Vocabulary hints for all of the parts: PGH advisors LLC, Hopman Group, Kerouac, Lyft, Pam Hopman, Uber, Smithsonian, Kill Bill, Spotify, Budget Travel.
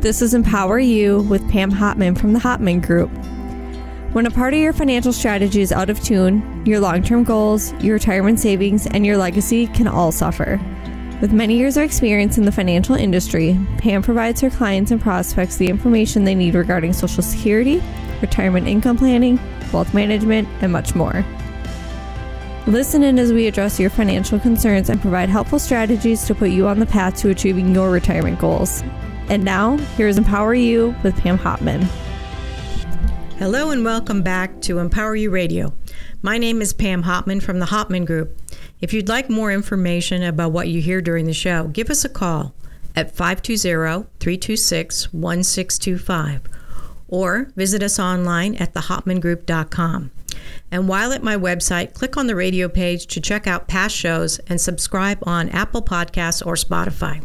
This is Empower You with Pam Hopman from the Hopman Group. When a part of your financial strategy is out of tune, your long-term goals, your retirement savings, and your legacy can all suffer. With many years of experience in the financial industry, Pam provides her clients and prospects the information they need regarding Social Security, retirement income planning, wealth management, and much more. Listen in as we address your financial concerns and provide helpful strategies to put you on the path to achieving your retirement goals. And now, here's Empower You with Pam Hopman. Hello and welcome back to Empower You Radio. My name is Pam Hopman from the Hopman Group. If you'd like more information about what you hear during the show, give us a call at 520-326-1625 or visit us online at thehopmangroup.com. And while at my website, click on the radio page to check out past shows and subscribe on Apple Podcasts or Spotify.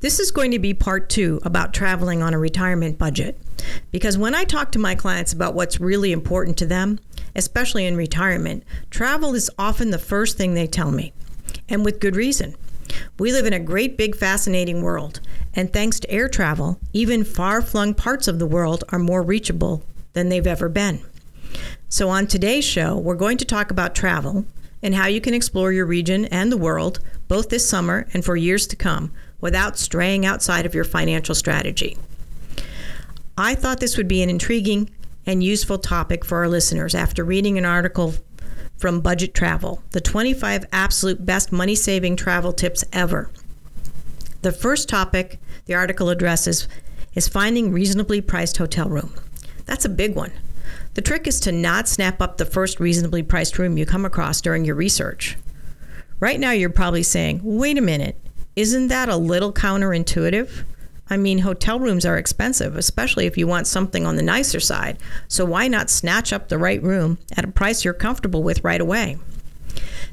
This is going to be part two about traveling on a retirement budget. Because when I talk to my clients about what's really important to them, especially in retirement, travel is often the first thing they tell me, and with good reason. We live in a great, big, fascinating world, and thanks to air travel, even far-flung parts of the world are more reachable than they've ever been. So on today's show, we're going to talk about travel and how you can explore your region and the world, both this summer and for years to come, without straying outside of your financial strategy. I thought this would be an intriguing and useful topic for our listeners after reading an article from Budget Travel, the 25 absolute best money-saving travel tips ever. The first topic the article addresses is finding reasonably priced hotel room. That's a big one. The trick is to not snap up the first reasonably priced room you come across during your research. Right now, you're probably saying, wait a minute, isn't that a little counterintuitive? I mean, hotel rooms are expensive, especially if you want something on the nicer side. So why not snatch up the right room at a price you're comfortable with right away?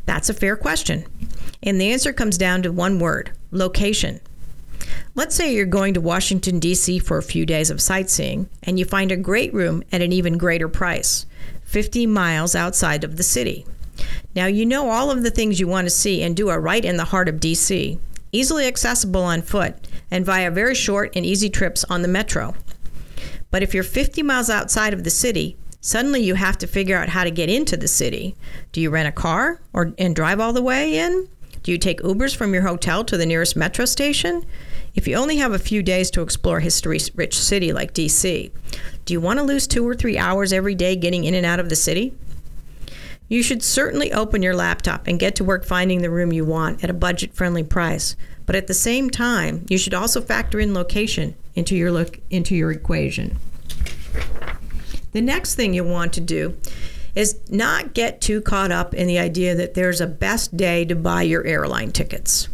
That's a fair question. And the answer comes down to one word, location. Let's say you're going to Washington, D.C. for a few days of sightseeing, and you find a great room at an even greater price, 50 miles outside of the city. Now, you know all of the things you want to see and do are right in the heart of D.C., easily accessible on foot, and via very short and easy trips on the metro. But if you're 50 miles outside of the city, suddenly you have to figure out how to get into the city. Do you rent a car and drive all the way in? Do you take Ubers from your hotel to the nearest metro station? If you only have a few days to explore a history-rich city like D.C., do you want to lose 2 or 3 hours every day getting in and out of the city? You should certainly open your laptop and get to work finding the room you want at a budget-friendly price. But at the same time, you should also factor in location into your equation. The next thing you'll want to do is not get too caught up in the idea that there's a best day to buy your airline tickets.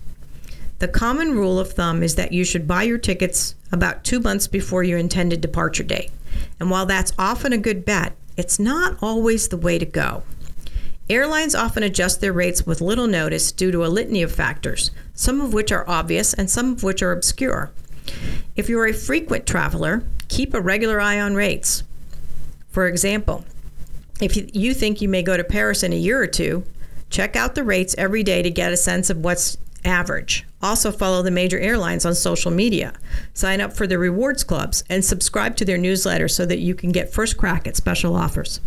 The common rule of thumb is that you should buy your tickets about 2 months before your intended departure date. And while that's often a good bet, it's not always the way to go. Airlines often adjust their rates with little notice due to a litany of factors, some of which are obvious and some of which are obscure. If you're a frequent traveler, keep a regular eye on rates. For example, if you think you may go to Paris in a year or two, check out the rates every day to get a sense of what's average. Also follow the major airlines on social media, sign up for their rewards clubs, and subscribe to their newsletter so that you can get first crack at special offers.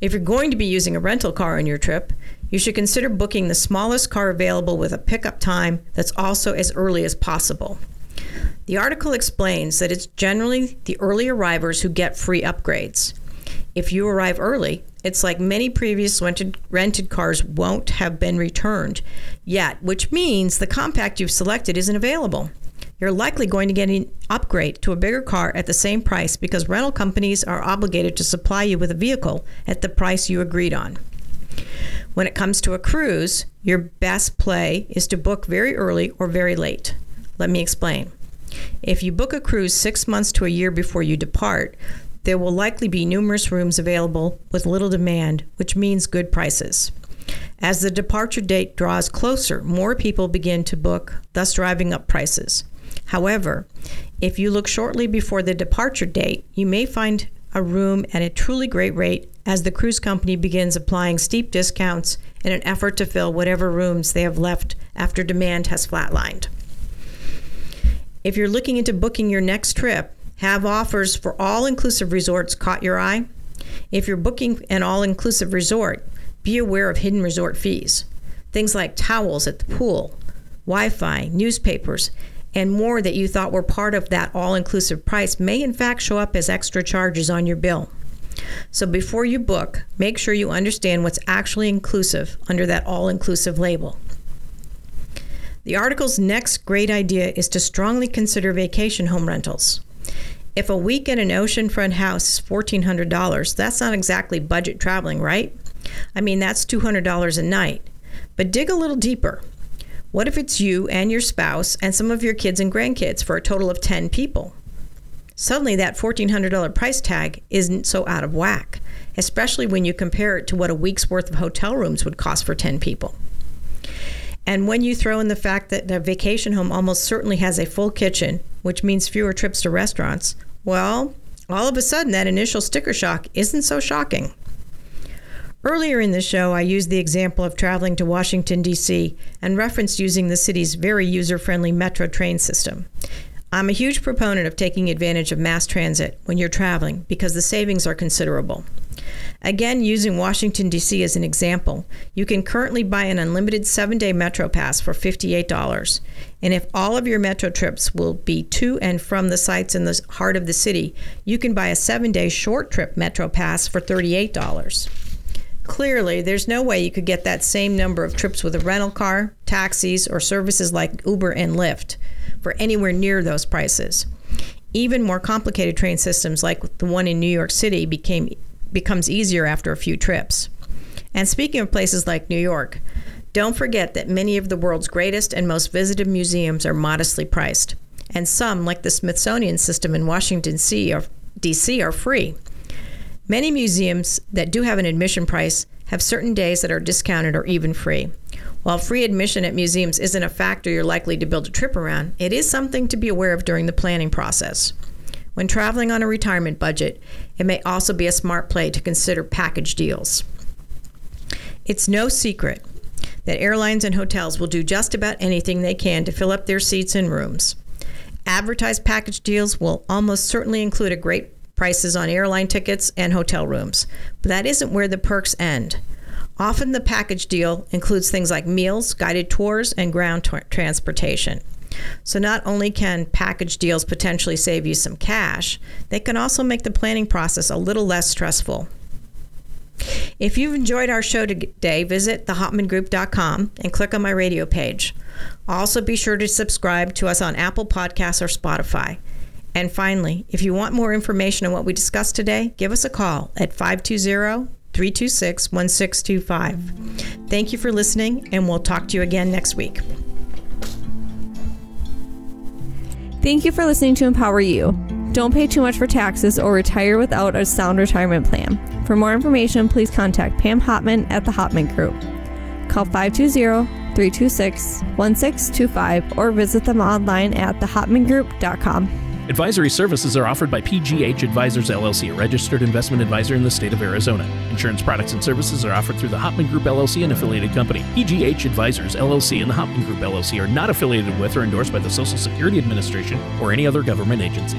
If you're going to be using a rental car on your trip, you should consider booking the smallest car available with a pickup time that's also as early as possible. The article explains that it's generally the early arrivers who get free upgrades. If you arrive early, it's like many previous rented cars won't have been returned yet, which means the compact you've selected isn't available. You're likely going to get an upgrade to a bigger car at the same price because rental companies are obligated to supply you with a vehicle at the price you agreed on. When it comes to a cruise, your best play is to book very early or very late. Let me explain. If you book a cruise 6 months to a year before you depart, there will likely be numerous rooms available with little demand, which means good prices. As the departure date draws closer, more people begin to book, thus driving up prices. However, if you look shortly before the departure date, you may find a room at a truly great rate as the cruise company begins applying steep discounts in an effort to fill whatever rooms they have left after demand has flatlined. If you're looking into booking your next trip, have offers for all-inclusive resorts caught your eye? If you're booking an all-inclusive resort, be aware of hidden resort fees. Things like towels at the pool, Wi-Fi, newspapers, and more that you thought were part of that all-inclusive price may in fact show up as extra charges on your bill. So before you book, make sure you understand what's actually inclusive under that all-inclusive label. The article's next great idea is to strongly consider vacation home rentals. If a week at an oceanfront house is $1,400, that's not exactly budget traveling, right? I mean, that's $200 a night. But dig a little deeper. What if it's you and your spouse and some of your kids and grandkids for a total of 10 people? Suddenly that $1,400 price tag isn't so out of whack, especially when you compare it to what a week's worth of hotel rooms would cost for 10 people. And when you throw in the fact that a vacation home almost certainly has a full kitchen, which means fewer trips to restaurants, well, all of a sudden that initial sticker shock isn't so shocking. Earlier in the show, I used the example of traveling to Washington, D.C. and referenced using the city's very user-friendly metro train system. I'm a huge proponent of taking advantage of mass transit when you're traveling because the savings are considerable. Again, using Washington, D.C. as an example, you can currently buy an unlimited 7-day metro pass for $58. And if all of your metro trips will be to and from the sites in the heart of the city, you can buy a 7-day short-trip metro pass for $38. Clearly, there's no way you could get that same number of trips with a rental car, taxis, or services like Uber and Lyft for anywhere near those prices. Even more complicated train systems like the one in New York City becomes easier after a few trips. And speaking of places like New York, don't forget that many of the world's greatest and most visited museums are modestly priced. And some, like the Smithsonian system in Washington, D.C., are free. Many museums that do have an admission price have certain days that are discounted or even free. While free admission at museums isn't a factor you're likely to build a trip around, it is something to be aware of during the planning process. When traveling on a retirement budget, it may also be a smart play to consider package deals. It's no secret that airlines and hotels will do just about anything they can to fill up their seats and rooms. Advertised package deals will almost certainly include a great prices on airline tickets and hotel rooms. But that isn't where the perks end. Often the package deal includes things like meals, guided tours, and ground transportation. So not only can package deals potentially save you some cash, they can also make the planning process a little less stressful. If you've enjoyed our show today, visit thehopmangroup.com and click on my radio page. Also be sure to subscribe to us on Apple Podcasts or Spotify. And finally, if you want more information on what we discussed today, give us a call at 520-326-1625. Thank you for listening, and we'll talk to you again next week. Thank you for listening to Empower You. Don't pay too much for taxes or retire without a sound retirement plan. For more information, please contact Pam Hopman at the Hopman Group. Call 520-326-1625 or visit them online at thehopmangroup.com. Advisory services are offered by PGH Advisors LLC, a registered investment advisor in the state of Arizona. Insurance products and services are offered through the Hopman Group LLC, an affiliated company. PGH Advisors LLC and the Hopman Group LLC are not affiliated with or endorsed by the Social Security Administration or any other government agency.